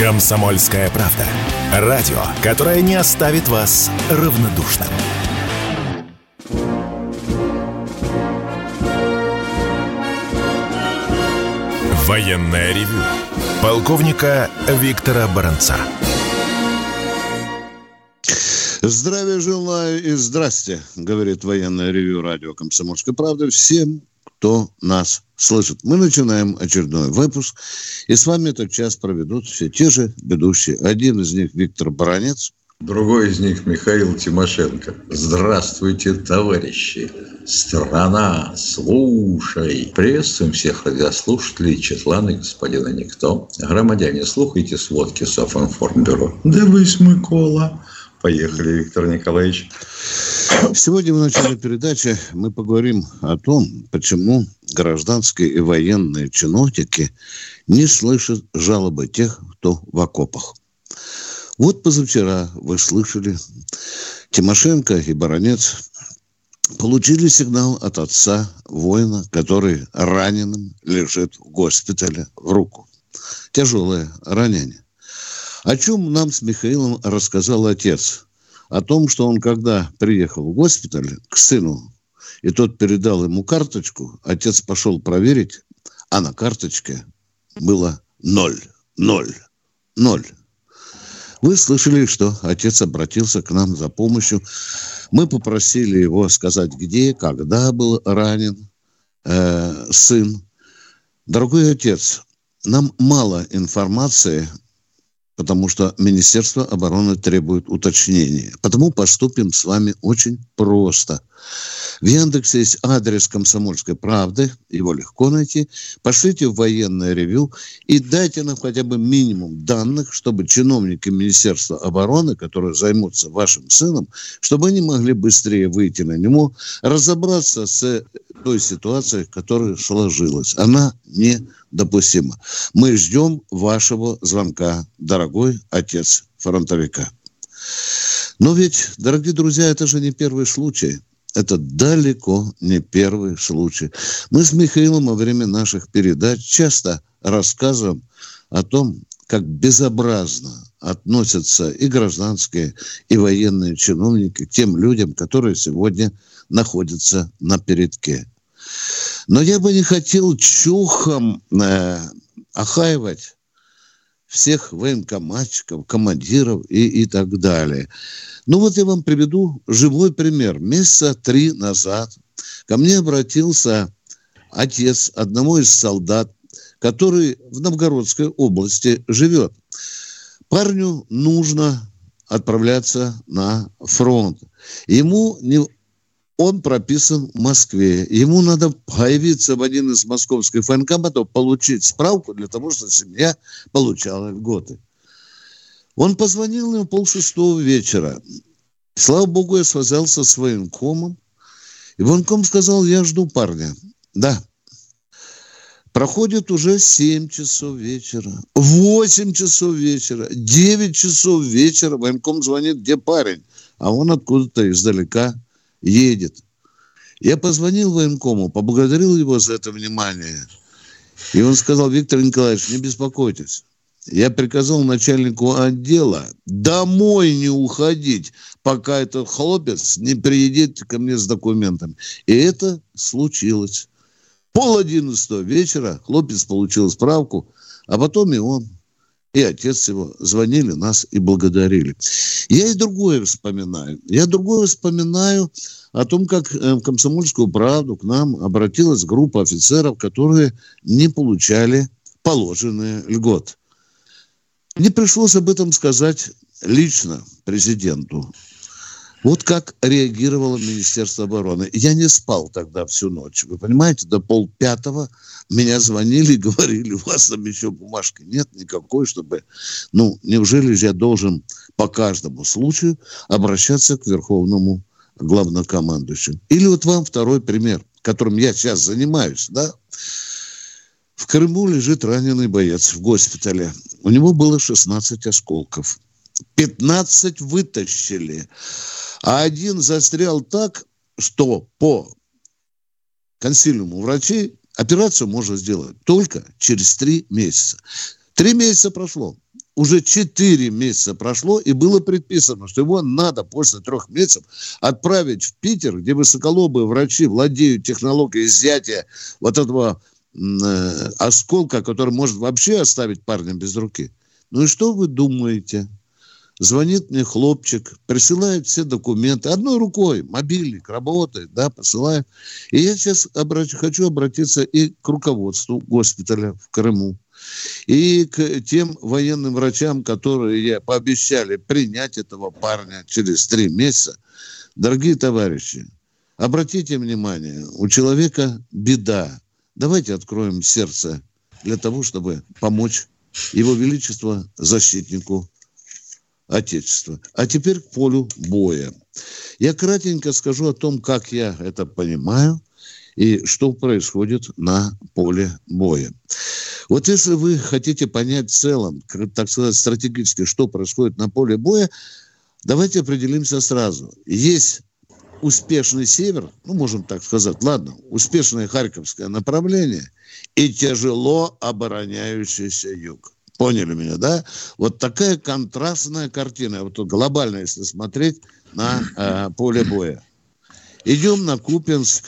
«Комсомольская правда». Радио, которое не оставит вас равнодушным. Военное ревю полковника Виктора Баранца. Здравия желаю и здрасте, говорит военное ревю радио «Комсомольской правды» всем, кто нас слышит. Мы начинаем очередной выпуск, и с вами этот час проведут все те же ведущие. Один из них Виктор Баранец. Другой из них Михаил Тимошенко. Здравствуйте, товарищи. Страна, слушай. Приветствуем всех радиослушателей, Четлана, господина Никто. Громадяне, слухайте сводки с Совинформбюро. Дивись, Микола. Поехали, Виктор Николаевич. Сегодня в начале передачи мы поговорим о том, почему гражданские и военные чиновники не слышат жалобы тех, кто в окопах. Вот позавчера вы слышали, Тимошенко и Баранец получили сигнал от отца воина, который раненым лежит в госпитале, в руку. Тяжелое ранение. О чем нам с Михаилом рассказал отец? О том, что он, когда приехал в госпиталь к сыну, и тот передал ему карточку, отец пошел проверить, а на карточке было 0. Вы слышали, что отец обратился к нам за помощью. Мы попросили его сказать, где, когда был ранен сын. Дорогой отец, нам мало информации, потому что Министерство обороны требует уточнения. Потому поступим с вами очень просто. В Яндексе есть адрес «Комсомольской правды», его легко найти. Пошлите в военное ревью и дайте нам хотя бы минимум данных, чтобы чиновники Министерства обороны, которые займутся вашим сыном, чтобы они могли быстрее выйти на него, разобраться с той ситуацией, которая сложилась. Она недопустима. Мы ждем вашего звонка, дорогой отец фронтовика. Но ведь, дорогие друзья, это же не первый случай. Это далеко не первый случай. Мы с Михаилом во время наших передач часто рассказываем о том, как безобразно относятся и гражданские, и военные чиновники к тем людям, которые сегодня находятся на передке. Но я бы не хотел чухом охаивать всех военкоматчиков, командиров и так далее. Ну вот я вам приведу живой пример. Месяца 3 назад ко мне обратился отец одного из солдат, который в Новгородской области живет. Парню нужно отправляться на фронт. Он прописан в Москве. Ему надо появиться в один из московских военкоматов, получить справку для того, чтобы семья получала льготы. Он позвонил ему 5:30 вечера. Слава богу, я связался с военкомом. И военком сказал, я жду парня. Да. Проходит уже 7 часов вечера, 8 часов вечера, 9 часов вечера. Военком звонит, где парень? А он откуда-то издалека едет. Я позвонил военкому, поблагодарил его за это внимание. И он сказал, Виктор Николаевич, не беспокойтесь. Я приказал начальнику отдела домой не уходить, пока этот хлопец не приедет ко мне с документами. И это случилось. 10:30 вечера хлопец получил справку, а потом и он, и отец его звонили нас и благодарили. Я другое вспоминаю о том, как в «Комсомольскую правду» к нам обратилась группа офицеров, которые не получали положенные льготы. Мне пришлось об этом сказать лично президенту. Вот как реагировало Министерство обороны. Я не спал тогда всю ночь. Вы понимаете, до 4:30 меня звонили и говорили, у вас там еще бумажки нет никакой, чтобы... Ну, неужели же я должен по каждому случаю обращаться к верховному главнокомандующему? Или вот вам второй пример, которым я сейчас занимаюсь, да? В Крыму лежит раненый боец в госпитале. У него было 16 осколков. 15 вытащили, а один застрял так, что по консилиуму врачей операцию можно сделать только через 3 месяца. 3 месяца прошло. уже 4 месяца прошло, и было предписано, что его надо после 3 месяцев отправить в Питер, где высоколобые врачи владеют технологией изъятия вот этого осколка, который может вообще оставить парня без руки. Ну и что вы думаете? Звонит мне хлопчик, присылает все документы. Одной рукой мобильник работает, да, посылает. И я сейчас хочу обратиться и к руководству госпиталя в Крыму, и к тем военным врачам, которые пообещали принять этого парня через 3 месяца. Дорогие товарищи, обратите внимание, у человека беда. Давайте откроем сердце для того, чтобы помочь Его Величеству защитнику Отечества. А теперь к полю боя. Я кратенько скажу о том, как я это понимаю и что происходит на поле боя. Вот если вы хотите понять в целом, так сказать, стратегически, что происходит на поле боя, давайте определимся сразу. Есть успешный север, ну, можем так сказать, ладно, успешное Харьковское направление и тяжело обороняющийся юг. Поняли меня, да? Вот такая контрастная картина, вот глобально, если смотреть на поле боя. Идем на Купинск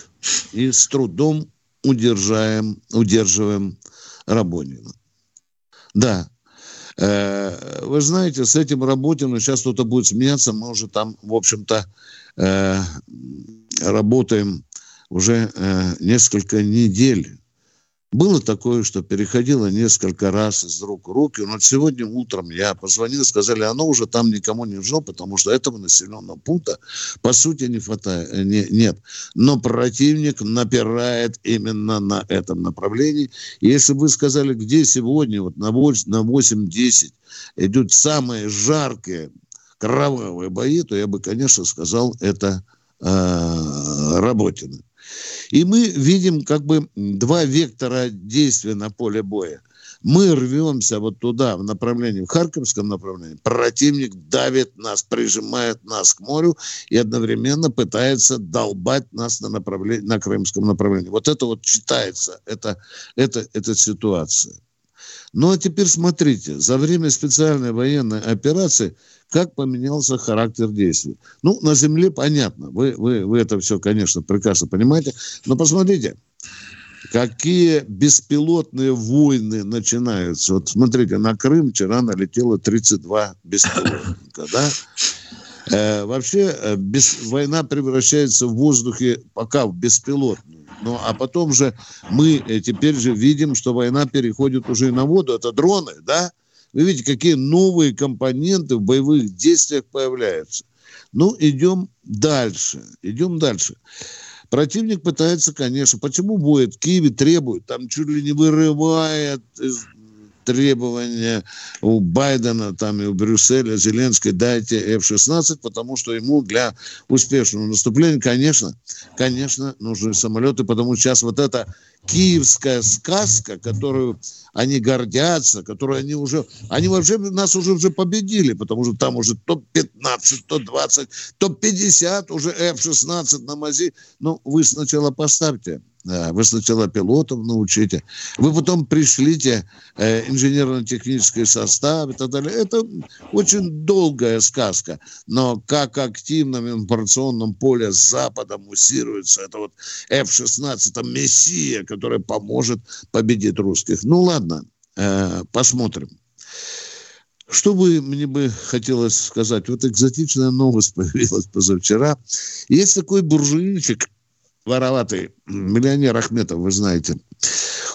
и с трудом удерживаем Рабонина. Да. Вы знаете, с этим Рабониным сейчас что-то будет сменяться, мы уже там, в общем-то, работаем уже несколько недель. Было такое, что переходило несколько раз из рук в руки. Но сегодня утром я позвонил, сказали, оно уже там никому не нужно, потому что этого населенного пункта, по сути, не хватает, нет. Но противник напирает именно на этом направлении. И если бы сказали, где сегодня, вот на 8-10 идут самые жаркие кровавые бои, то я бы, конечно, сказал, это Рабонина. И мы видим как бы 2 вектора действия на поле боя. Мы рвемся вот туда, в направлении, в Харьковском направлении. Противник давит нас, прижимает нас к морю и одновременно пытается долбать нас на Крымском направлении. Вот это вот читается, эта ситуация. Ну а теперь смотрите, за время специальной военной операции как поменялся характер действий. Ну, на земле понятно, вы это все, конечно, прекрасно понимаете, но посмотрите, какие беспилотные войны начинаются. Вот смотрите, на Крым вчера налетело 32 беспилотника, да? Вообще война превращается в воздухе пока в беспилотную. Ну, а потом же мы теперь же видим, что война переходит уже и на воду. Это дроны, да? Вы видите, какие новые компоненты в боевых действиях появляются. Ну, идем дальше. Противник пытается, конечно, почему воет? Киеве требует, там чуть ли не вырывает требования у Байдена, там и у Брюсселя, Зеленский, дайте F-16, потому что ему для успешного наступления, конечно, нужны самолеты, потому что сейчас вот эта киевская сказка, которую они гордятся, которую они вообще нас уже победили, потому что там уже топ-15, топ-20, топ-50 уже F-16 на мази. Ну, вы сначала поставьте. Вы сначала пилотов научите, вы потом пришлите инженерно-технический состав и так далее. Это очень долгая сказка, но как активно в информационном поле с Запада муссируется это вот F-16, это мессия, которая поможет победить русских. Ну ладно, посмотрим. Что мне бы хотелось сказать? Вот экзотичная новость появилась позавчера. Есть такой буржуинчик, вороватый миллионер Ахметов, вы знаете.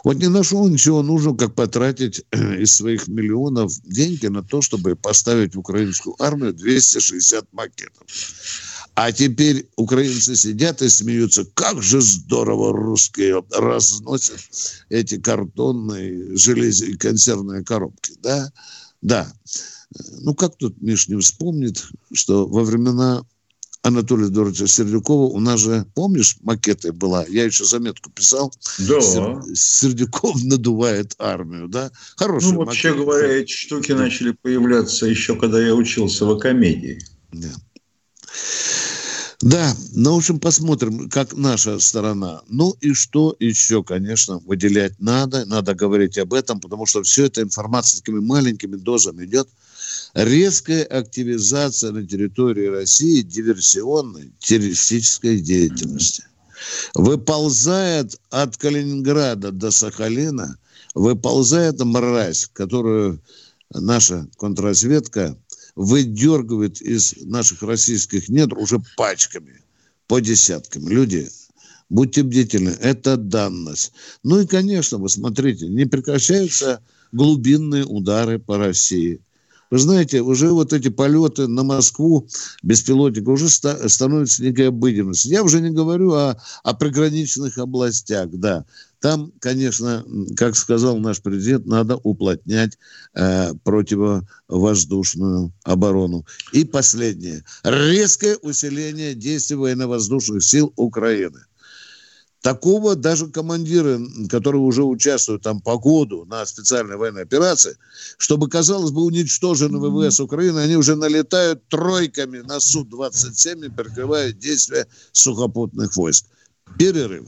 Вот не нашел ничего нужного, как потратить из своих миллионов деньги на то, чтобы поставить в украинскую армию 260 макетов. А теперь украинцы сидят и смеются. Как же здорово русские разносят эти картонные консервные коробки. Да? Да. Ну, как тут Миш не вспомнит, что во времена Анатолия Доровича Сердюкова, у нас же, помнишь, макеты была, я еще заметку писал, да. Сердюков надувает армию, да? Хорошие макеты. Ну, вообще говоря, эти штуки начали появляться еще, когда я учился в академии. Да. Да, ну, в общем, посмотрим, как наша сторона. Ну и что еще, конечно, выделять надо. Надо говорить об этом, потому что все это информация такими маленькими дозами идет. Резкая активизация на территории России диверсионной террористической деятельности. Выползает от Калининграда до Сахалина, выползает мразь, которую наша контрразведка выдергивает из наших российских недр уже пачками, по десяткам. Люди, будьте бдительны, это данность. Ну и, конечно, вы смотрите, не прекращаются глубинные удары по России. Вы знаете, уже вот эти полеты на Москву беспилотников уже становятся некой обыденностью. Я уже не говорю о приграничных областях, да. Там, конечно, как сказал наш президент, надо уплотнять противовоздушную оборону. И последнее. Резкое усиление действий военно-воздушных сил Украины. Такого даже командиры, которые уже участвуют там по году на специальной военной операции, чтобы, казалось бы, уничтожены ВВС Украины, они уже налетают тройками на Су-27 и прикрывают действия сухопутных войск. Перерыв.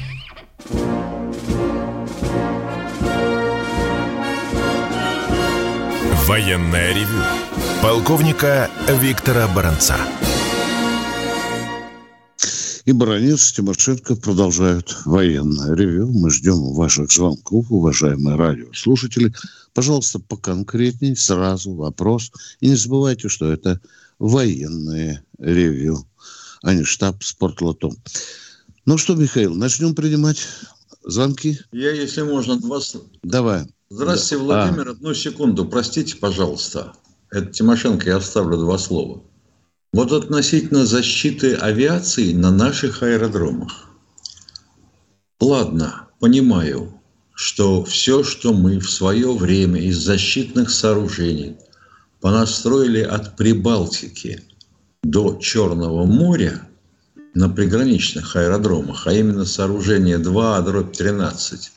Военное ревю полковника Виктора Баранца. И Баранец, Тимошенко продолжают военное ревю. Мы ждем ваших звонков, уважаемые радиослушатели. Пожалуйста, поконкретней, сразу вопрос. И не забывайте, что это военное ревю, а не штаб спортлото. Ну что, Михаил, начнем принимать звонки? Я, если можно, два слова. Давай. Здравствуйте, Владимир. Одну секунду. Простите, пожалуйста. Это Тимошенко, я оставлю два слова. Вот относительно защиты авиации на наших аэродромах. Ладно, понимаю, что все, что мы в свое время из защитных сооружений понастроили от Прибалтики до Черного моря на приграничных аэродромах, а именно сооружение 2/13,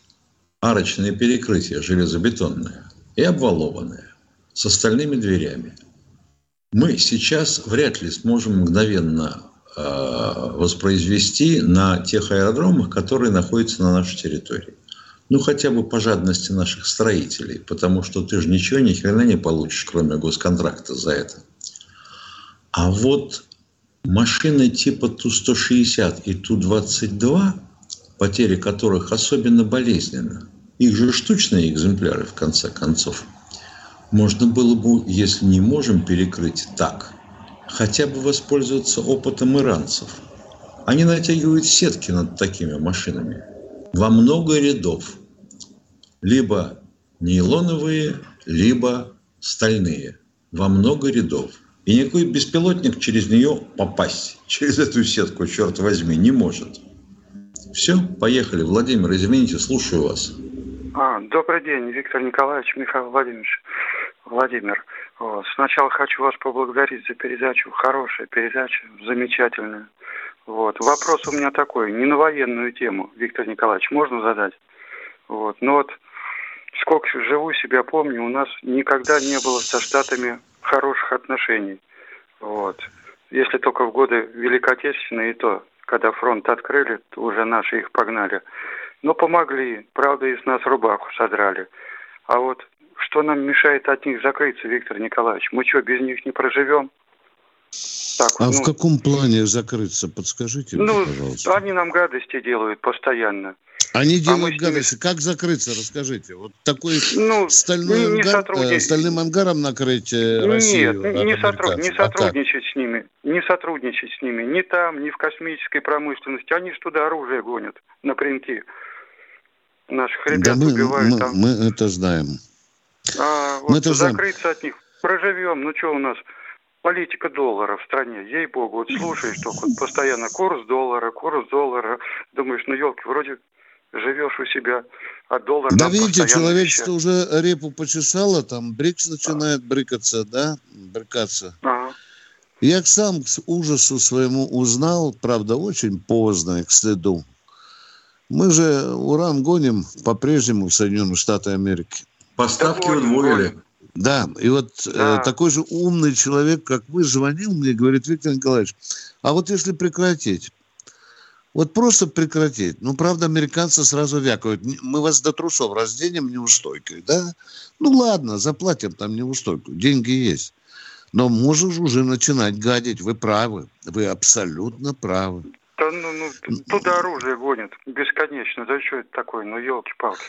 арочные перекрытия железобетонные и обвалованные, с остальными дверями. Мы сейчас вряд ли сможем мгновенно воспроизвести на тех аэродромах, которые находятся на нашей территории. Ну, хотя бы по жадности наших строителей, потому что ты же ничего ни хрена не получишь, кроме госконтракта за это. А вот машины типа Ту-160 и Ту-22, потери которых особенно болезненно. Их же штучные экземпляры, в конце концов. Можно было бы, если не можем перекрыть так, хотя бы воспользоваться опытом иранцев. Они натягивают сетки над такими машинами во много рядов. Либо нейлоновые, либо стальные. Во много рядов. И никакой беспилотник через нее попасть, через эту сетку, черт возьми, не может. Все, поехали. Владимир, извините, слушаю вас. Добрый день, Виктор Николаевич, Михаил Владимирович. Владимир, сначала хочу вас поблагодарить за передачу. Хорошая передача, замечательная. Вопрос у меня такой, не на военную тему, Виктор Николаевич, можно задать? Сколько живу, себя помню, у нас никогда не было со Штатами хороших отношений. Если только в годы Великой Отечественной, и то, когда фронт открыли, уже наши их погнали. Но помогли, правда, и с нас рубаху содрали. А вот что нам мешает от них закрыться, Виктор Николаевич? Мы что, без них не проживем? В каком плане закрыться? Подскажите, пожалуйста. Они нам гадости делают постоянно. Они делают гадости. Как закрыться, расскажите. Стальным ангаром накрыть Россию? Нет, не сотрудничать с ними. Не сотрудничать с ними. Ни там, ни в космической промышленности. Они ж туда оружие гонят на принты. Наших ребят убивают там. Мы это знаем. Закрыться от них. Проживем. Что у нас? Политика доллара в стране, ей-богу, слушаешь только, постоянно курс доллара, думаешь, елки, вроде живешь у себя, а доллар... Да видите, человечество уже репу почесало, там БРИКС начинает брыкаться, да? Брыкаться. Ага. Я сам к ужасу своему узнал, правда, очень поздно, к стыду. Мы же уран гоним по-прежнему в Соединенные Штаты Америки. Поставки удвоили. Да, и вот такой же умный человек, как вы, звонил мне и говорит: Виктор Николаевич, а вот если прекратить, вот просто прекратить, ну, правда, американцы сразу вякают, мы вас до трусов разденем неустойкой, да? Ну, ладно, заплатим там неустойку, деньги есть. Но можешь уже начинать гадить, вы правы, вы абсолютно правы. Да, ну, туда оружие гонят бесконечно, да что это такое, ну, елки-палки,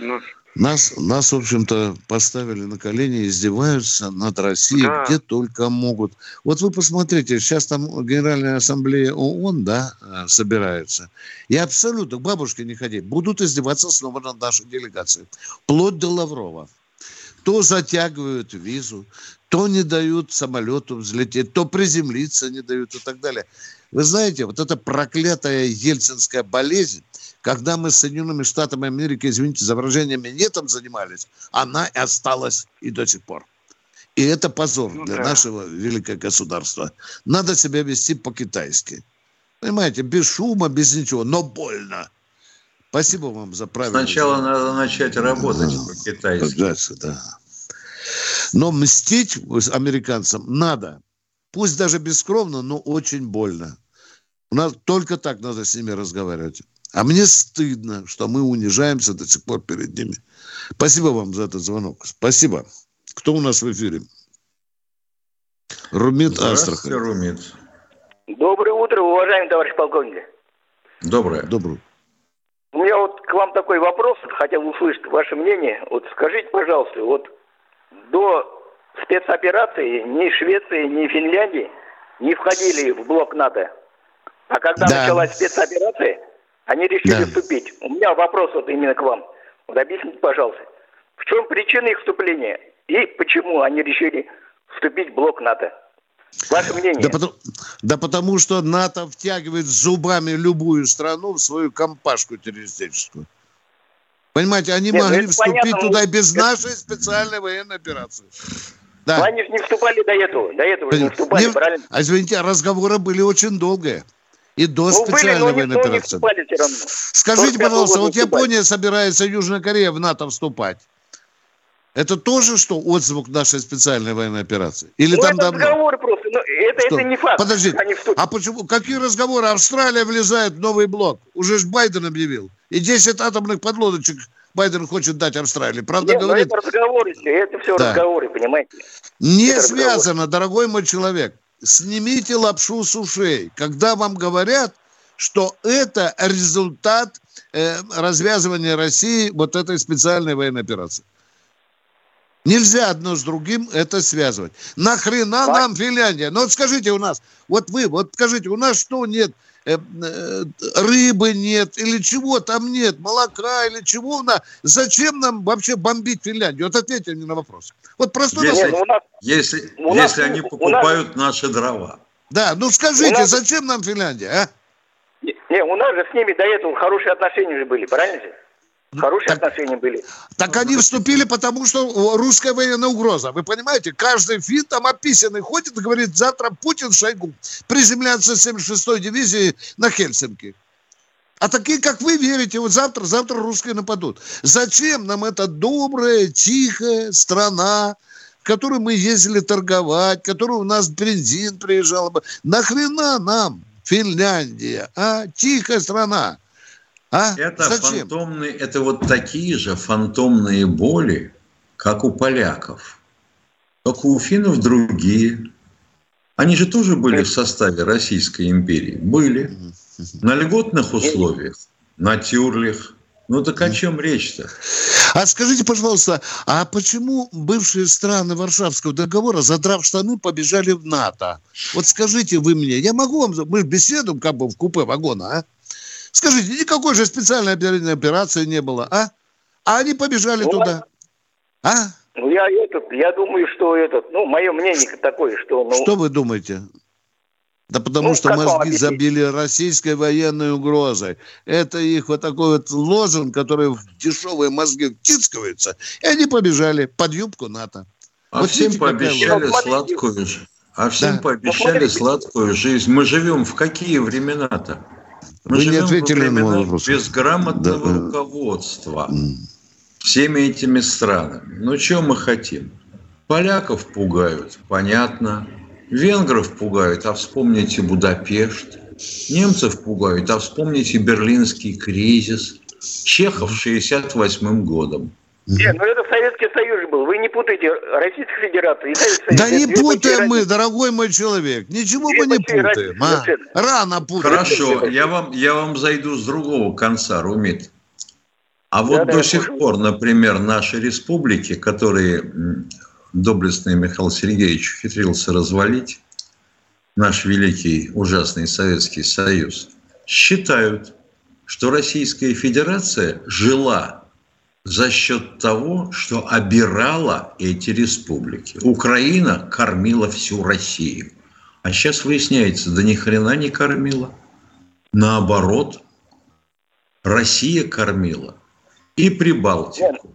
ну... Нас, в общем-то, поставили на колени, издеваются над Россией, да, где только могут. Вот вы посмотрите, сейчас там Генеральная Ассамблея ООН, да, собирается. И абсолютно к бабушке не ходи. Будут издеваться снова над нашей делегацией. Вплоть до Лаврова. То затягивают визу, то не дают самолету взлететь, то приземлиться не дают и так далее. Вы знаете, вот эта проклятая ельцинская болезнь, когда мы с Соединенными Штатами Америки, извините за выражение, минетом занимались, она осталась и до сих пор. И это позор для нашего великого государства. Надо себя вести по-китайски. Понимаете, без шума, без ничего, но больно. Спасибо вам за правильное... Сначала надо начать работать по-китайски. Да. Но мстить американцам надо. Пусть даже бескровно, но очень больно. У нас только так надо с ними разговаривать. А мне стыдно, что мы унижаемся до сих пор перед ними. Спасибо вам за этот звонок. Спасибо. Кто у нас в эфире? Румит, Астрахань. Румит. Доброе утро, уважаемый товарищ полковник. Доброе. У меня вот к вам такой вопрос. Хотел услышать ваше мнение. Вот скажите, пожалуйста, вот до спецоперации ни Швеция, ни Финляндия не входили в блок НАТО. А когда началась спецоперация... Они решили вступить. У меня вопрос вот именно к вам. Вот объясните, пожалуйста, в чем причина их вступления и почему они решили вступить в блок НАТО? Ваше мнение? Да потому что НАТО втягивает зубами любую страну в свою компашку террористическую. Понимаете, они могли вступить туда и без нашей специальной военной операции. Да. Но они же не вступали до этого. До этого же не вступали, правильно? А извините, разговоры были очень долгие. И до специальной военной операции. Скажите, пожалуйста, вот Япония собирается, Южная Корея в НАТО вступать. Это тоже что, отзвук нашей специальной военной операции? Или там это разговоры просто. Это не факт. Подождите. А почему? Какие разговоры? Австралия влезает в новый блок. Уже ж Байден объявил. И 10 атомных подлодочек Байден хочет дать Австралии. Правда, говорит... это разговоры. Это все разговоры, понимаете? Не связано, дорогой мой человек. Снимите лапшу с ушей, когда вам говорят, что это результат развязывания России вот этой специальной военной операции. Нельзя одно с другим это связывать. Нахрена нам Финляндия? Ну вот скажите у нас, скажите, у нас что нет? Рыбы нет, или чего там нет, молока, или чего у нас. Зачем нам вообще бомбить Финляндию? Вот ответьте мне на вопрос. Вот простой вопрос. Если они покупают наши дрова. Да, ну скажите, зачем нам Финляндия, а? У нас же с ними до этого хорошие отношения же были, правильно же? Хорошие отношения были. Так они вступили, потому что русская военная угроза. Вы понимаете, каждый финн там описанный ходит и говорит, завтра Путин, Шойгу приземляться с 76-й дивизии на Хельсинки. А такие, как вы, верите, вот завтра русские нападут. Зачем нам эта добрая, тихая страна, в которой мы ездили торговать, в которой у нас бензин приезжал? Нахрена нам Финляндия, а? Тихая страна. А? Это вот такие же фантомные боли, как у поляков. Только у финнов другие. Они же тоже были в составе Российской империи. Были. На льготных условиях, на тюрлях. Ну так о чем речь-то? А скажите, пожалуйста, а почему бывшие страны Варшавского договора, задрав штаны, побежали в НАТО? Вот скажите вы мне, я могу вам... Мы же беседуем как бы в купе вагона, а? Скажите, никакой же специальной операции не было, а? А они побежали туда. А? Ну, я думаю, что мое мнение такое, что... Что вы думаете? Да потому что мозги забили российской военной угрозой. Это их вот такой вот лозунг, который в дешевые мозги втискивается. И они побежали под юбку НАТО. А вот всем пообещали сладкую жизнь. А всем пообещали сладкую жизнь. Мы живем в какие времена-то? Мы живем в времена безграмотного руководства всеми этими странами. Ну, чего мы хотим? Поляков пугают, понятно. Венгров пугают, а вспомните Будапешт. Немцев пугают, а вспомните Берлинский кризис. Чехов 68-м годом. Нет, ну это Советский Союз был. Вы не путайте Российскую Федерацию и Советский Союз. Да не путаем мы, дорогой мой человек. Ничего мы не путаем. Рано путаем. Хорошо, я вам зайду с другого конца, Румит. А вот до сих пор, например, наши республики, которые... доблестный Михаил Сергеевич ухитрился развалить наш великий, ужасный Советский Союз, считают, что Российская Федерация жила за счет того, что обирала эти республики. Украина кормила всю Россию. А сейчас выясняется, да ни хрена не кормила. Наоборот, Россия кормила и Прибалтику.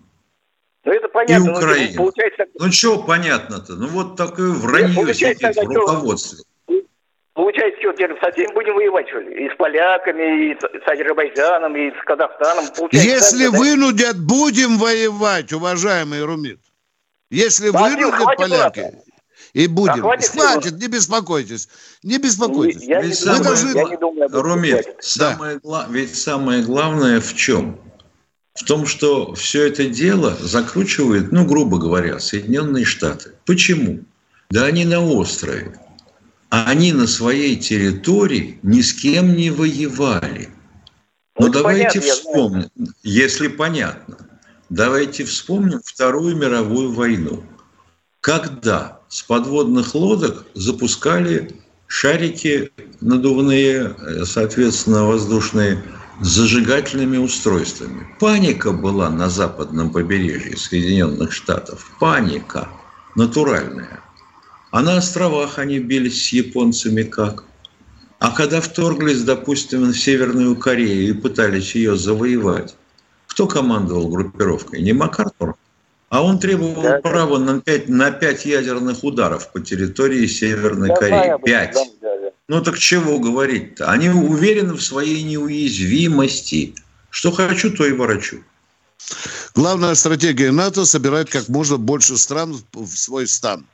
Ну, это понятно. И Украина. Получается... Ну, чего понятно-то? Ну, вот такое вранье сидит в руководстве. Получается, что теперь совсем будем воевать, что ли? И с поляками, и с Азербайджаном, и с Казахстаном. Получается, если так, вынудят, будем воевать, уважаемый Румит. Если вынудят поляки... Брата. И будем. Хватит, не беспокойтесь. Не беспокойтесь. Румит, ведь самое главное в чем? В том, что все это дело закручивают, ну, грубо говоря, Соединенные Штаты. Почему? Да они на острове. А они на своей территории ни с кем не воевали. Но это давайте вспомним, если понятно, давайте вспомним Вторую мировую войну. Когда с подводных лодок запускали шарики надувные, соответственно, воздушные, с зажигательными устройствами. Паника была на западном побережье Соединенных Штатов. Паника натуральная. А на островах они бились с японцами как? А когда вторглись, допустим, в Северную Корею и пытались ее завоевать, кто командовал группировкой? Не МакАртур. А он требовал права на пять ядерных ударов по территории Северной Кореи. 5. Ну так чего говорить-то? Они уверены в своей неуязвимости. Что хочу, то и ворочу. Главная стратегия НАТО — собирать как можно больше стран в свой стан,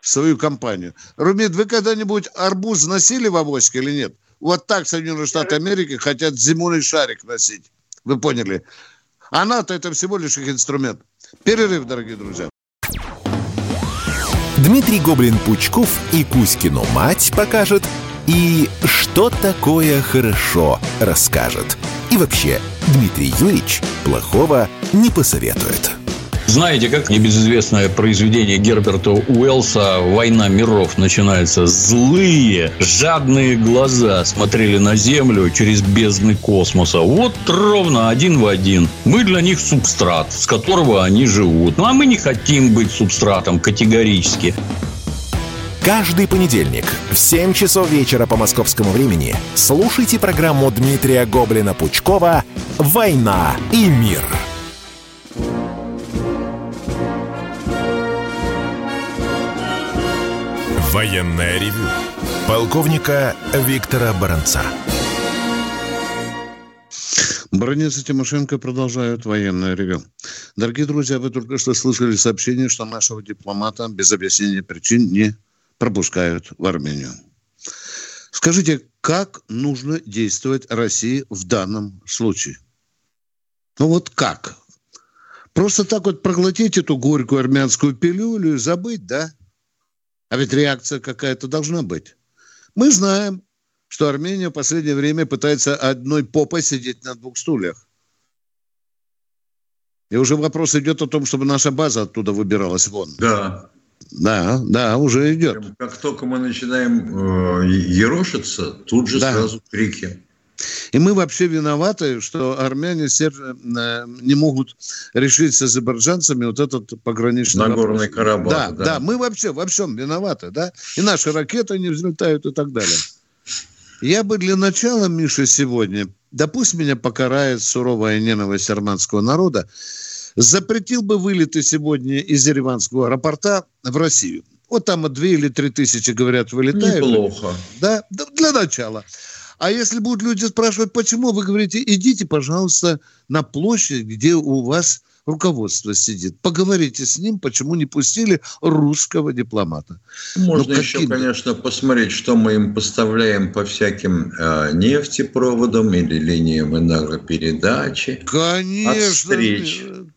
в свою компанию. Румит, вы когда-нибудь арбуз носили в авоське или нет? Вот так Соединенные Штаты Америки хотят зимой шарик носить. Вы поняли? А НАТО — это всего лишь их инструмент. Перерыв, дорогие друзья. Дмитрий Гоблин-Пучков и Кузькину мать покажет, и что такое хорошо расскажет. И вообще, Дмитрий Юрьевич плохого не посоветует. Знаете, как небезызвестное произведение Герберта Уэллса «Война миров» начинается? Злые, жадные глаза смотрели на Землю через бездны космоса. Вот ровно один в один. Мы для них субстрат, с которого они живут. Ну, а мы не хотим быть субстратом категорически. Каждый понедельник в 7 часов вечера по московскому времени слушайте программу Дмитрия Гоблина-Пучкова «Война и мир». Военное ревю полковника Виктора Баранца. Баранец и Тимошенко продолжают военное ревю. Дорогие друзья, вы только что слышали сообщение, что нашего дипломата без объяснения причин не пропускают в Армению. Скажите, как нужно действовать России в данном случае? Ну вот как? Просто так вот проглотить эту горькую армянскую пилюлю и забыть, да? А ведь реакция какая-то должна быть. Мы знаем, что Армения в последнее время пытается одной попой сидеть на двух стульях. И уже вопрос идет о том, чтобы наша база оттуда выбиралась вон. Да, уже идет. Как только мы начинаем ерошиться, тут же сразу крики. И мы вообще виноваты, что армяне не могут решить с азербайджанцами вот этот пограничный вопрос. Нагорный Карабах. Да, мы вообще во всем виноваты, да? И наши ракеты не взлетают и так далее. Я бы для начала, Миша, сегодня, да пусть меня покарает суровая ненависть армянского народа, запретил бы вылеты сегодня из ереванского аэропорта в Россию. Вот там 2 или 3 тысячи, говорят, вылетают. Неплохо. Да, для начала. А если будут люди спрашивать, почему, вы говорите, идите, пожалуйста, на площадь, где у вас руководство сидит. Поговорите с ним, почему не пустили русского дипломата. Можно еще, конечно, посмотреть, что мы им поставляем по всяким нефтепроводам или линиям энергопередачи. Конечно,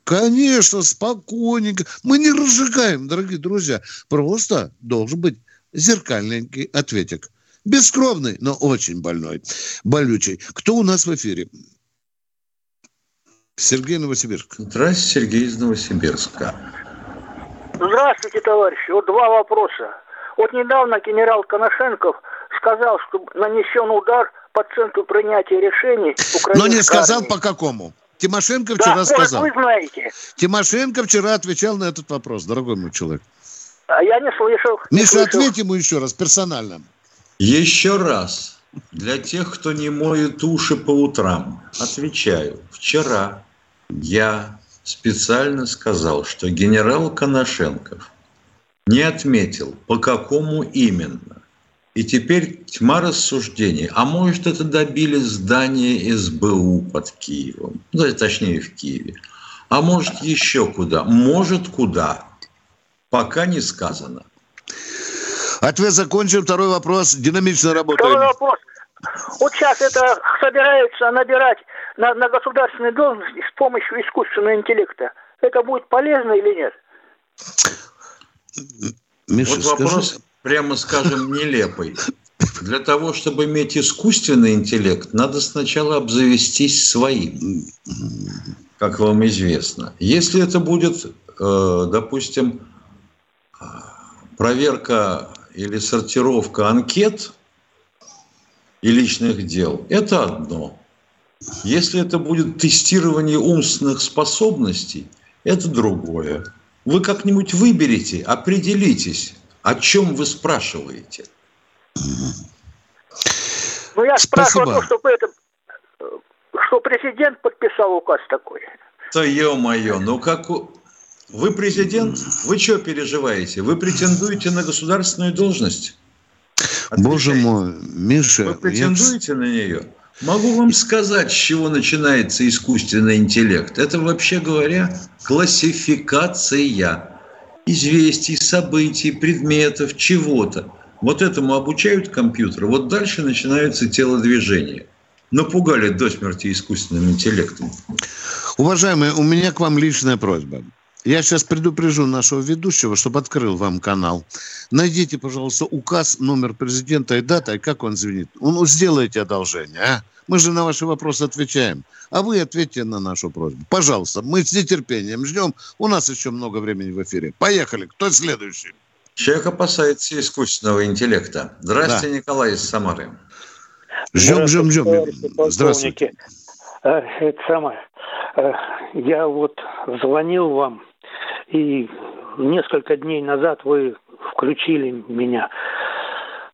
конечно, спокойненько. Мы не разжигаем, дорогие друзья. Просто должен быть зеркальненький ответик. Бескровный, но очень больной, болючий. Кто у нас в эфире? Сергей, Новосибирск. Здравствуйте, Сергей из Новосибирска. Здравствуйте, товарищи. Вот два вопроса. Вот недавно генерал Конашенков сказал, что нанесен удар по центру принятия решений украинской армии. Но не сказал по какому. Тимошенко вчера сказал. Вы знаете. Тимошенко вчера отвечал на этот вопрос, дорогой мой человек. А я не слышал. Миша, ответь ему еще раз, персонально. Еще раз, для тех, кто не моет уши по утрам, отвечаю. Вчера я специально сказал, что генерал Конашенков не отметил, по какому именно. И теперь тьма рассуждений. А может, это добили здание СБУ под Киевом. Ну, точнее, в Киеве. А может, еще куда. Может, куда. Пока не сказано. Ответ закончен. Второй вопрос. Динамично работает. Второй вопрос. Вот сейчас это собираются набирать на государственные должности с помощью искусственного интеллекта. Это будет полезно или нет? Миша, вот вопрос, прямо скажем, нелепый. Для того, чтобы иметь искусственный интеллект, надо сначала обзавестись своим, как вам известно. Если это будет, допустим, проверка или сортировка анкет и личных дел – это одно. Если это будет тестирование умственных способностей – это другое. Вы как-нибудь выберите, определитесь, о чем вы спрашиваете. Ну, я спрашиваю то, что президент подписал указ такой. Да ё-моё, ну как... Вы президент? Вы что переживаете? Вы претендуете на государственную должность? Отвечайте. Боже мой, Миша... Вы претендуете на нее? Могу вам сказать, с чего начинается искусственный интеллект. Это, вообще говоря, классификация известий, событий, предметов, чего-то. Вот этому обучают компьютеры. Вот дальше начинаются телодвижения. Напугали до смерти искусственным интеллектом. Уважаемые, у меня к вам личная просьба. Я сейчас предупрежу нашего ведущего, чтобы открыл вам канал. Найдите, пожалуйста, указ, номер президента и дата, и как он звенит. Сделайте одолжение, а? Мы же на ваши вопросы отвечаем. А вы ответьте на нашу просьбу. Пожалуйста, мы с нетерпением ждем. У нас еще много времени в эфире. Поехали. Кто следующий? Человек опасается искусственного интеллекта. Здравствуйте, да. Николай из Самары. Ждем. Здравствуйте. Это самое. Я вот звонил вам. И несколько дней назад вы включили меня.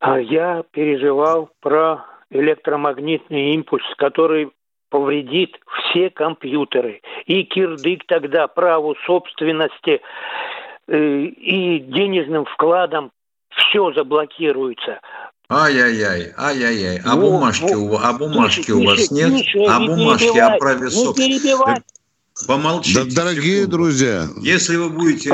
Я переживал про электромагнитный импульс, который повредит все компьютеры. И кирдык тогда праву собственности, и денежным вкладом все заблокируется. Ай-яй-яй. А бумажки у вас нет? А бумажки о праве собственности? Помолчите. Дорогие друзья, если вы будете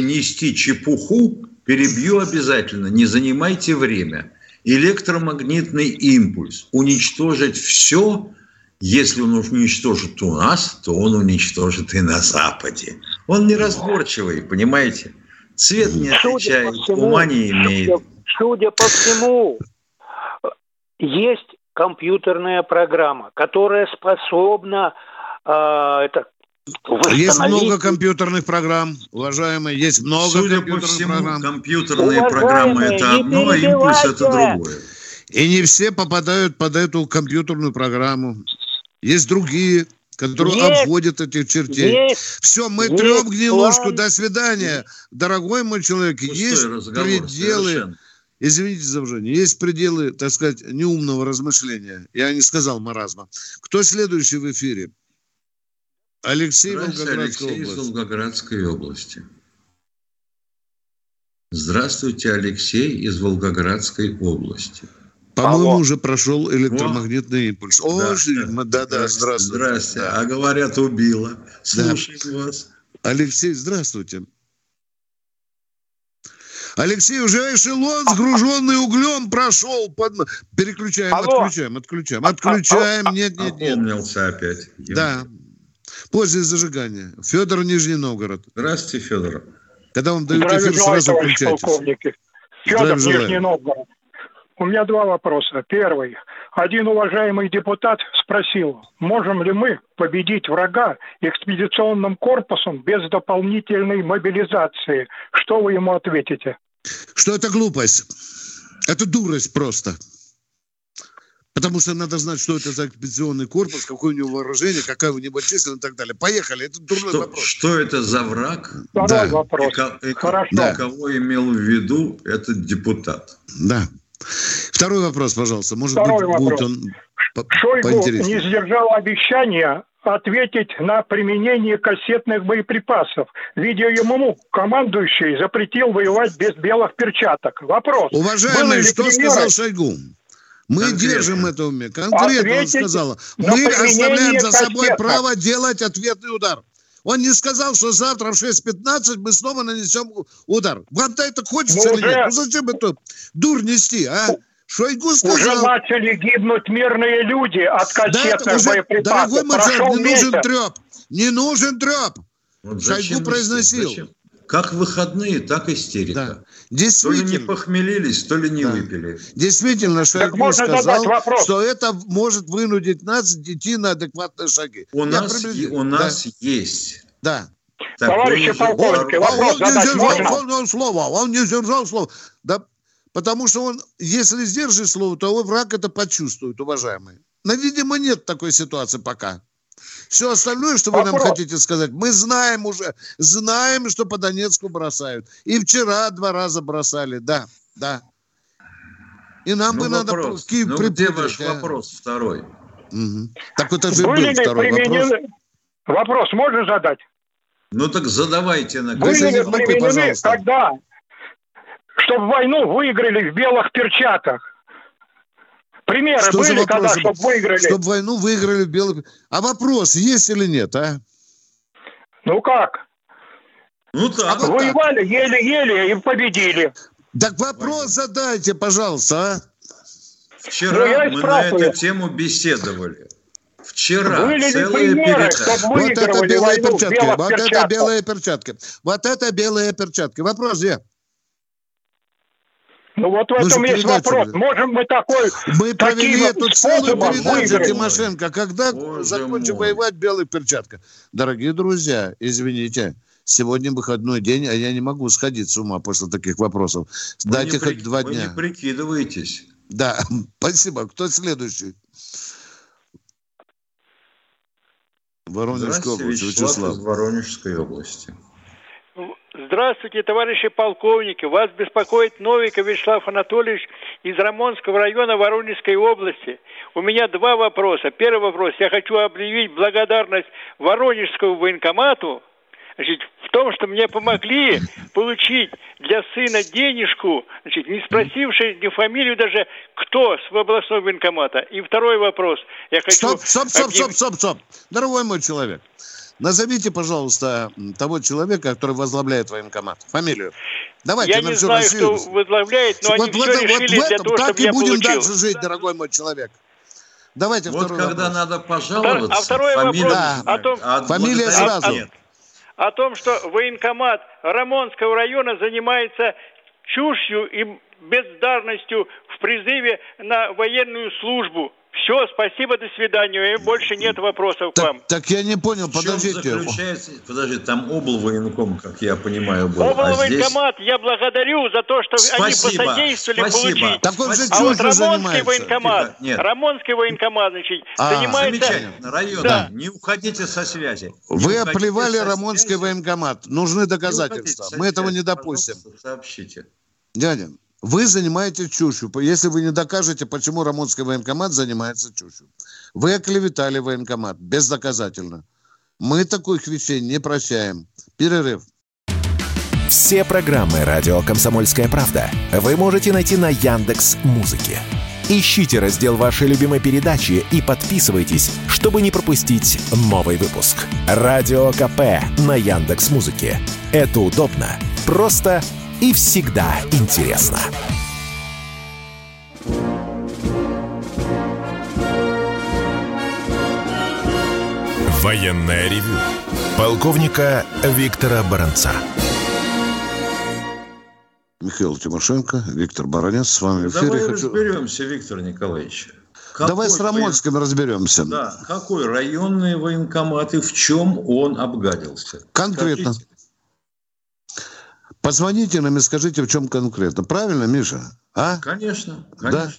нести чепуху, перебью обязательно, не занимайте время. Электромагнитный импульс. Уничтожить все, если он уничтожит у нас, то он уничтожит и на Западе. Он неразборчивый, понимаете? Цвет не отличает, ума не имеет. Судя по всему, есть компьютерная программа, которая способна восстановить... Есть много компьютерных программ, уважаемые, есть много компьютерных программ. Компьютерные программы – это одно, а импульс – это другое. И не все попадают под эту компьютерную программу. Есть другие, которые обводят этих чертей. Все, мы трем гнилушку. План. До свидания. Дорогой мой человек, пустой есть пределы... Совершенно. Извините за выражение. Есть пределы, так сказать, неумного размышления. Я не сказал маразма. Кто следующий в эфире? Алексей, Алексей из Волгоградской области. Здравствуйте, Алексей из Волгоградской области. По-моему, уже прошел электромагнитный импульс. Здравствуйте. Здравствуйте. Да. А говорят, убило. Слушаю вас. Алексей, здравствуйте. Алексей, уже эшелон, сгруженный углем, прошел. Переключаем, отключаем. Нет. Опомнился опять. Да. Пользуясь зажигания. Федор, Нижний Новгород. Здравствуйте, Федор. Когда вам дают эфир, сразу включайтесь. Федор, Нижний Новгород. У меня два вопроса. Первый. Один уважаемый депутат спросил, можем ли мы победить врага экспедиционным корпусом без дополнительной мобилизации? Что вы ему ответите? Что это глупость. Это дурость просто. Потому что надо знать, что это за экспедиционный корпус, какое у него вооружение, какая у него численность и так далее. Поехали. Это дурной вопрос. Что это за враг? Второй вопрос. Хорошо. Кого имел в виду этот депутат? Да. Второй вопрос, пожалуйста. Шойгу не сдержал обещания ответить на применение кассетных боеприпасов. Видя ему, командующий запретил воевать без белых перчаток. Вопрос. Уважаемый, что сказал Шойгу? Мы держим это в уме. Конкретно он сказал. Мы оставляем за собой право делать ответный удар. Он не сказал, что завтра в 6:15 мы снова нанесем удар. Вам-то это хочется или нет? Ну зачем это дурь нести, а? Шойгу сказал... Уже начали гибнуть мирные люди от кассетных боеприпасов. Дорогой мой, не нужен треп. Не нужен треп. Вот Шойгу произносил. Зачем? Как выходные, так истерика. Да. То ли не похмелились, то ли не выпили. Действительно, Шойгу сказал, что это может вынудить нас идти на адекватные шаги. У нас есть. Да. Товарищи полковники, вопрос задать можно? Он не сдержал слова. Да, потому что он, если сдержит слово, то враг это почувствует, уважаемые. Но, видимо, нет такой ситуации пока. Все остальное, что вы нам хотите сказать, мы знаем уже. Знаем, что по Донецку бросают. И вчера 2 раза бросали. Да. И нам надо... где ваш вопрос второй? Угу. Так это же был второй вопрос. Вопрос можно задать? Так задавайте. Были применены, когда, чтобы войну выиграли в белых перчатках? Примеры что были тогда, чтобы выиграли. Чтобы войну выиграли в белых... А вопрос есть или нет, а? Как? Так. Воевали еле-еле и победили. Так вопрос задайте, пожалуйста, а? Вчера мы на эту тему беседовали. Были целые передачи. Вот это белые перчатки. Вопрос где? В этом есть вопрос. Можем мы такой... Мы провели эту целую передачу, Тимошенко, когда закончим воевать в белых перчатках. Дорогие друзья, извините, сегодня выходной день, а я не могу сходить с ума после таких вопросов. Дайте хоть 2 дня. Вы не прикидываетесь. Да, спасибо. Кто следующий? Воронежская область, Вячеслав. Из Воронежской области. Здравствуйте, товарищи полковники. Вас беспокоит Новиков Вячеслав Анатольевич из Рамонского района Воронежской области. У меня 2 вопроса. Первый вопрос. Я хочу объявить благодарность Воронежскому военкомату в том, что мне помогли получить для сына денежку, не спросивши ни фамилию даже, кто с областного военкомата. И второй вопрос. Я хочу Стоп. Дорогой мой человек. Назовите, пожалуйста, того человека, который возглавляет военкомат. Фамилию. Давайте, я не знаю, кто возглавляет, но они все решили для того, чтобы я получил. Так и будем дальше жить, дорогой мой человек. Давайте второй вопрос. Когда надо пожаловаться. А второй вопрос о том... Фамилия сразу. О том, что военкомат Рамонского района занимается чушью и бездарностью в призыве на военную службу. Все, спасибо, до свидания. И больше нет вопросов к вам. Так я не понял, подождите. Подожди, там облвоенком, как я понимаю, был. Облвоенкомат, я благодарю за то, что они посодействовали получить. Так он же Рамонский военкомат. Рамонский военкомат, значит, занимается... Замечательно, район. Да. Не уходите со связи. Вы оплевали Рамонский военкомат. Нужны доказательства. Мы этого не допустим. Сообщите. Дядя. Вы занимаете чушью. Если вы не докажете, почему Рамонский военкомат занимается чушью. Вы оклеветали военкомат. Бездоказательно. Мы таких вещей не прощаем. Перерыв. Все программы «Радио Комсомольская правда» вы можете найти на Яндекс.Музыке. Ищите раздел вашей любимой передачи и подписывайтесь, чтобы не пропустить новый выпуск. «Радио КП» на Яндекс.Музыке. Это удобно, просто и всегда интересно. Военное ревю полковника Виктора Баранца. Михаил Тимошенко, Виктор Баранец, с вами в эфире. Давай разберемся, Виктор Николаевич. Давай с Рамонским разберемся. Да, какой районный военкомат и в чем он обгадился? Конкретно. Скажите. Позвоните нам и скажите, в чем конкретно. Правильно, Миша? А? Конечно, конечно. Да?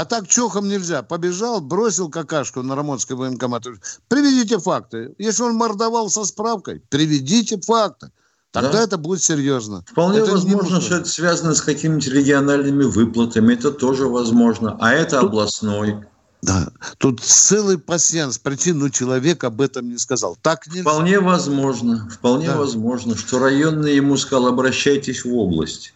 А так чухом нельзя. Побежал, бросил какашку на Рамонский военкомат. Приведите факты. Если он мордовал со справкой, приведите факты. Тогда да. Это будет серьезно. Вполне это возможно, что это связано с какими-то региональными выплатами. Это тоже возможно. А это областной. Да. Тут целый пасьянс причин, но человек об этом не сказал. Так нельзя. Вполне возможно, что районный ему сказал, обращайтесь в область.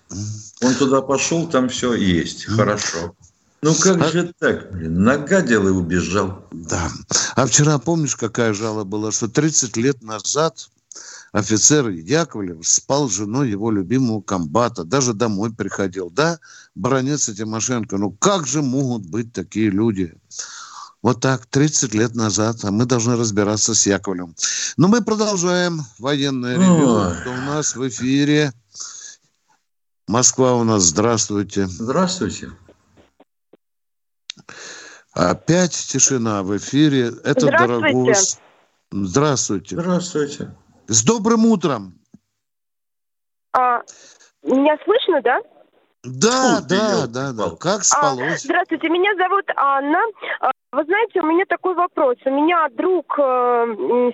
Он туда пошел, там все есть. Хорошо. Ну как же так, блин, нагадил и убежал. Да. А вчера, помнишь, какая жалоба была, что 30 лет назад офицер Яковлев спал с женой его любимого комбата, даже домой приходил. Да, Баранец и Тимошенко, ну как же могут быть такие люди? Вот так, 30 лет назад, а мы должны разбираться с Яковлевым. Но мы продолжаем военное ревью. Кто у нас в эфире? Москва у нас, здравствуйте. Здравствуйте. Опять тишина в эфире. Это дорогой... Здравствуйте. Здравствуйте. С добрым утром. Меня слышно, да? Да. Как спалось? Здравствуйте, меня зовут Анна. Вы знаете, у меня такой вопрос. У меня друг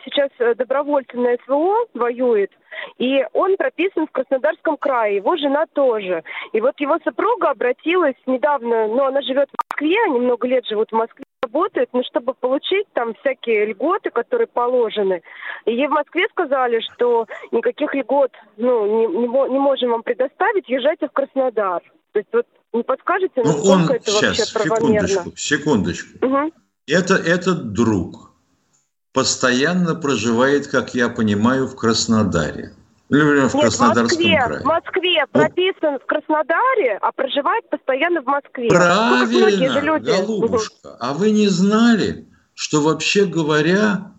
сейчас добровольцем на СВО воюет, и он прописан в Краснодарском крае, его жена тоже. И вот его супруга обратилась недавно, но она живет в Москве, они много лет живут в Москве, работают, но чтобы получить там всякие льготы, которые положены. И ей в Москве сказали, что никаких льгот не можем вам предоставить, езжайте в Краснодар. То есть вот не подскажете, насколько это вообще правомерно? Секундочку. Угу. Этот друг постоянно проживает, как я понимаю, в Краснодаре. Или в Краснодарском крае. В Москве прописан в Краснодаре, а проживает постоянно в Москве. Правильно, голубушка. А вы не знали, что вообще говоря,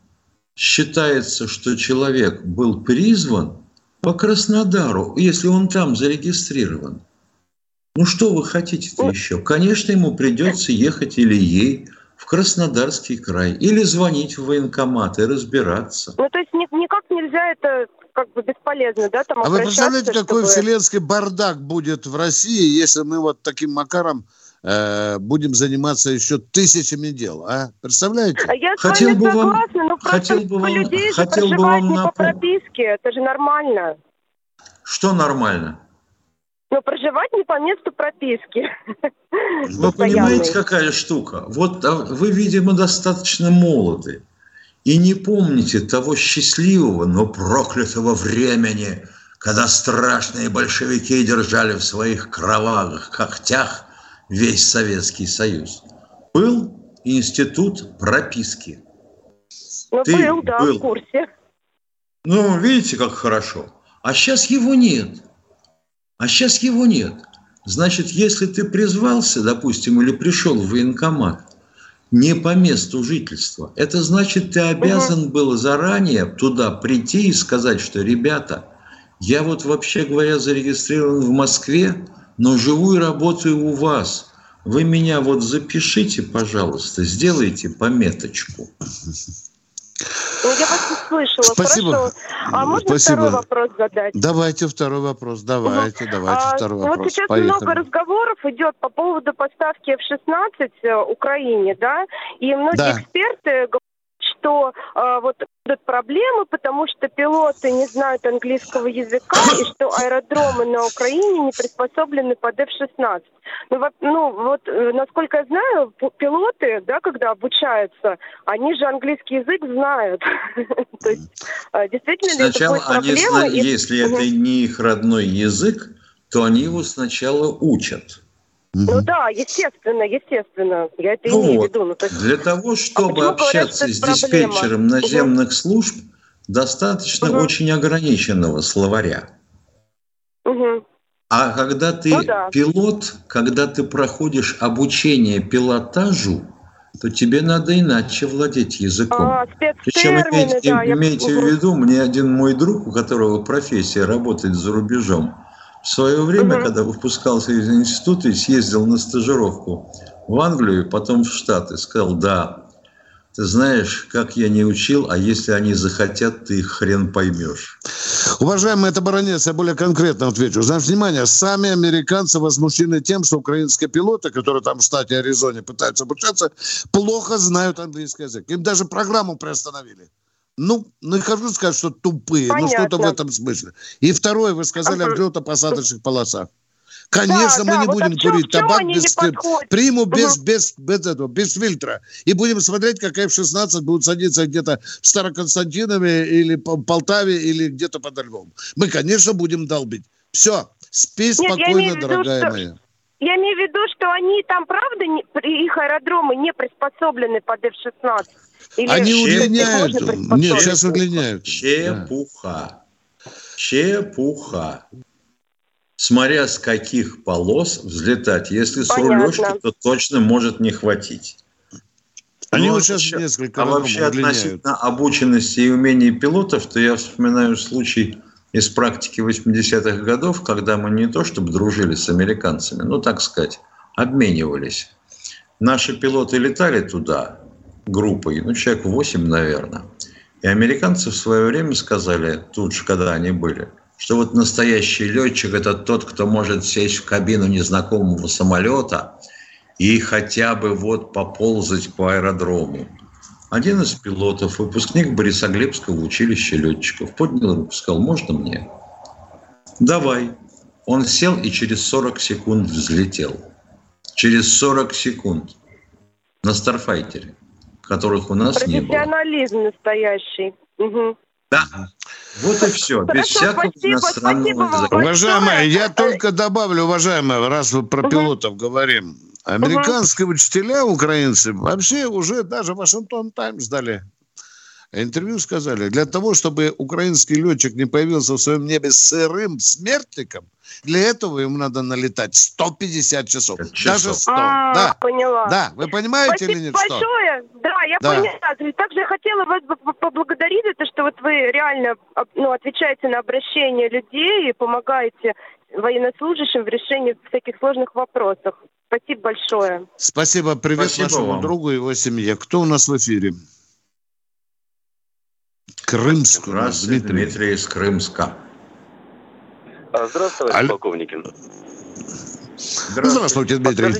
считается, что человек был призван по Краснодару, если он там зарегистрирован? Ну что вы хотите-то еще? Конечно, ему придется ехать или ей в Краснодарский край, или звонить в военкомат и разбираться. Ну то есть никак нельзя это... Как бы бесполезно, да, там обращаться. А вы представляете, какой вселенский бардак будет в России, если мы вот таким макаром будем заниматься еще тысячами дел, а? Представляете? Я с вами согласна, но просто людей же проживать не по прописке, это же нормально. Что нормально? Но проживать не по месту прописки. Вы понимаете, какая штука? Вот вы, видимо, достаточно молоды. И не помните того счастливого, но проклятого времени, когда страшные большевики держали в своих кровавых когтях весь Советский Союз. Был институт прописки. Ну, был в курсе. Ну, видите, как хорошо. А сейчас его нет. Значит, если ты призвался, допустим, или пришел в военкомат, не по месту жительства. Это значит, ты обязан был заранее туда прийти и сказать, что, ребята, я вот вообще говоря зарегистрирован в Москве, но живу и работаю у вас. Вы меня вот запишите, пожалуйста, сделайте пометочку. Ну, я вас услышала. Спасибо. Хорошо. А можно второй вопрос задать? Давайте второй вопрос. Давайте второй вопрос. Вот сейчас поехали. Много разговоров идет по поводу поставки F-16 Украине, да? И многие эксперты говорят, что вот будут проблемы, потому что пилоты не знают английского языка, и что аэродромы на Украине не приспособлены под F-16. Ну вот, насколько я знаю, пилоты, да, когда обучаются, они же английский язык знают. То есть, действительно ли это будет проблема? Сначала, если это не их родной язык, то они его сначала учат. Ну да, естественно. Я это имею в виду. Для того, чтобы общаться с диспетчером наземных служб, достаточно очень ограниченного словаря. А когда ты пилот, когда ты проходишь обучение пилотажу, то тебе надо иначе владеть языком. Причем имейте в виду, мне один мой друг, у которого профессия работает за рубежом, в свое время, когда выпускался из института и съездил на стажировку в Англию, потом в Штаты, сказал: да, ты знаешь, как я не учил, а если они захотят, ты их хрен поймешь. Уважаемый, это Баранец, я более конкретно отвечу. Значит, внимание, сами американцы возмущены тем, что украинские пилоты, которые там в штате Аризоне пытаются обучаться, плохо знают английский язык. Им даже программу приостановили. Ну, не хочу сказать, что тупые, понятно, но что-то в этом смысле. И второе, вы сказали о взлетно-посадочных полосах. Конечно, мы не будем курить табак без приму, без фильтра. И будем смотреть, как F-16 будут садиться где-то в Староконстантинове или Полтаве, или где-то подо львом. Мы, конечно, будем долбить. Все, спи спокойно, дорогая моя. Я имею в виду, что они там, правда, их аэродромы не приспособлены под F-16. Или они удлиняют. Нет, сейчас удлиняют. Чепуха. Смотря с каких полос взлетать. Если с рулежки, то точно может не хватить. Они вот сейчас несколько раз удлиняют. А вообще относительно обученности и умений пилотов, то я вспоминаю случай из практики 80-х годов, когда мы не то чтобы дружили с американцами, но, так сказать, обменивались. Наши пилоты летали туда группой, человек 8, наверное. И американцы в свое время сказали, тут же, когда они были, что вот настоящий летчик – это тот, кто может сесть в кабину незнакомого самолета и хотя бы вот поползать по аэродрому. Один из пилотов, выпускник Борисоглебского училища летчиков, поднял руку и сказал: можно мне? Давай. Он сел и через 40 секунд взлетел. Через 40 секунд. На старфайтере, которых у нас не было. Профессионализм настоящий. Угу. Да. Вот и все. Без всякого иностранного языка. Уважаемая, я только добавлю, уважаемая, раз вы про пилотов говорим. Американские учителя, украинцы, вообще уже даже Washington Times дали интервью, сказали, для того, чтобы украинский летчик не появился в своем небе сырым смертником, для этого ему надо налетать 150 часов. Даже 100. Поняла. Да, вы понимаете или нет? Спасибо большое. Да, я поняла. Также я хотела вас поблагодарить за то, что вот вы реально отвечаете на обращения людей и помогаете военнослужащим в решении всяких сложных вопросов. Спасибо большое. Спасибо. Привет нашему другу и его семье. Кто у нас в эфире? Крымск. Здравствуйте, Дмитрий из Крымска. Здравствуйте, полковники. Здравствуйте, Дмитрий.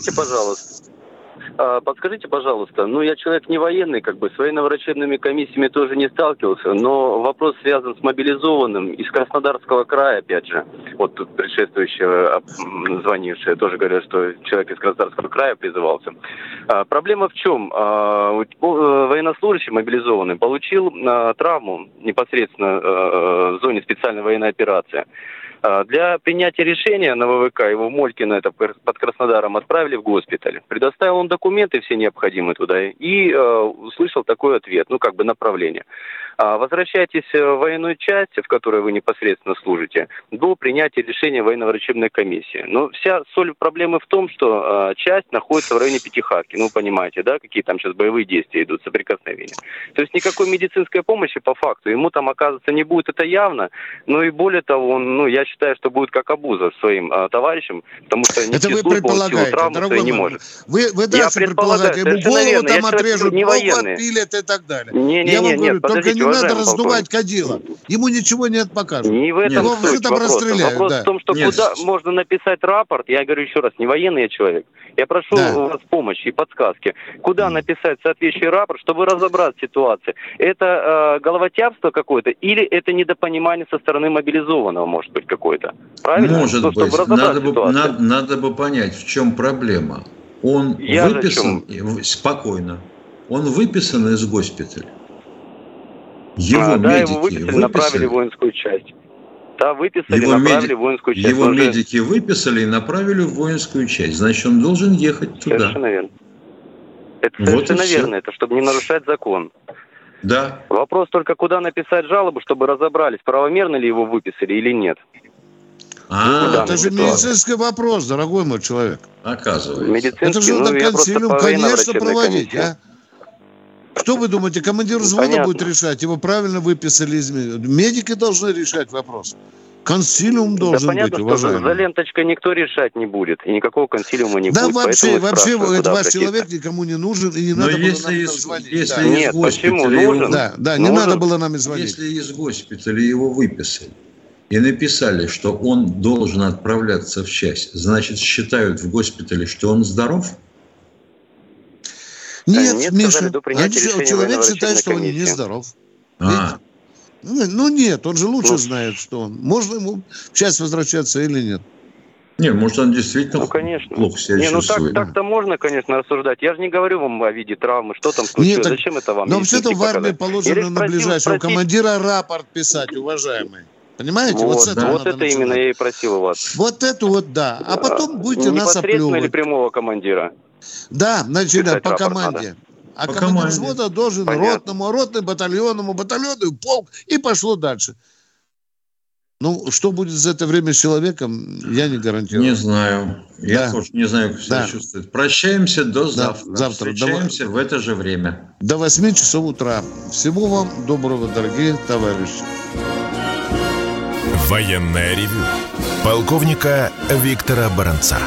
Подскажите, пожалуйста, я человек не военный, с военно-врачебными комиссиями тоже не сталкивался, но вопрос связан с мобилизованным из Краснодарского края, опять же. Вот тут предшествующая, звонившая, тоже говорят, что человек из Краснодарского края призывался. Проблема в чем? Военнослужащий мобилизованный получил травму непосредственно в зоне специальной военной операции. Для принятия решения на ВВК его в Молькино, это под Краснодаром, отправили в госпиталь. Предоставил он документы все необходимые туда и услышал такой ответ, направление. Возвращайтесь в военную часть, в которой вы непосредственно служите, до принятия решения военно-врачебной комиссии. Но вся соль проблемы в том, что часть находится в районе Пятихатки. Ну, понимаете, да, какие там сейчас боевые действия идут, соприкосновения. То есть никакой медицинской помощи по факту ему там оказывается не будет, это явно. Ну и более того, он, я считаю, что будет как обуза своим товарищам, потому что нести службу он в силу травмы не может. Вы да, предполагаете, ему голову там отрежут, ногу отпилят и так далее. Я вам говорю, только не надо раздувать кадила. Ему ничего не покажут. Не в этом суть вопрос. Вопрос в том, что куда можно написать рапорт, я говорю еще раз, не военный я человек. Я прошу у вас помощи и подсказки. Куда написать соответствующий рапорт, чтобы разобрать ситуацию? Это головотяпство какое-то или это недопонимание со стороны мобилизованного, может быть, какое-то? Правильно? Может быть. Надо бы понять, в чем проблема. Он выписан... Спокойно. Он выписан из госпиталя. Его медики направили в воинскую часть. Его медики выписали и направили в воинскую часть. Значит, он должен ехать туда. Совершенно верно. Это чтобы не нарушать закон. Да. Вопрос только, куда написать жалобу, чтобы разобрались, правомерно ли его выписали или нет. Это же медицинский вопрос, дорогой мой человек. Оказывается. Это же надо консилиум, конечно, проводить, а? Что вы думаете, командир взвода будет решать? Его правильно выписали из медиков? Медики должны решать вопрос. Консилиум должен быть, уважаемый. За ленточкой никто решать не будет. И никакого консилиума не будет. Вообще ваш человек никому не нужен. И не надо было нам звонить. Нет, почему? Нужен. Не надо было нам звонить. Если из госпиталя его выписали и написали, что он должен отправляться в часть, значит, считают в госпитале, что он здоров? Нет, Миша, человек считает, что он нездоров. Нет, он же лучше знает, что он. Можно ему в часть возвращаться или нет? Нет, может, он действительно плохо себя чувствует. Так-то можно, конечно, рассуждать. Я же не говорю вам о виде травмы, что там случилось, зачем это вам? Но вообще-то в армии положено на ближайшего командира рапорт писать, уважаемый. Понимаете? Это именно я и просил у вас. Да. А потом будете нас оплевывать. Непосредственно или прямого командира? Да, начинать по команде. А командир взвода должен ротному, ротный, батальонному, батальону, полк, и пошло дальше. Что будет за это время с человеком, я не гарантирую. Не знаю. Я тоже не знаю, как себя чувствует. Прощаемся до завтра. Встречаемся в это же время. До 8 часов утра. Всего вам доброго, дорогие товарищи. Военное ревю полковника Виктора Баранца.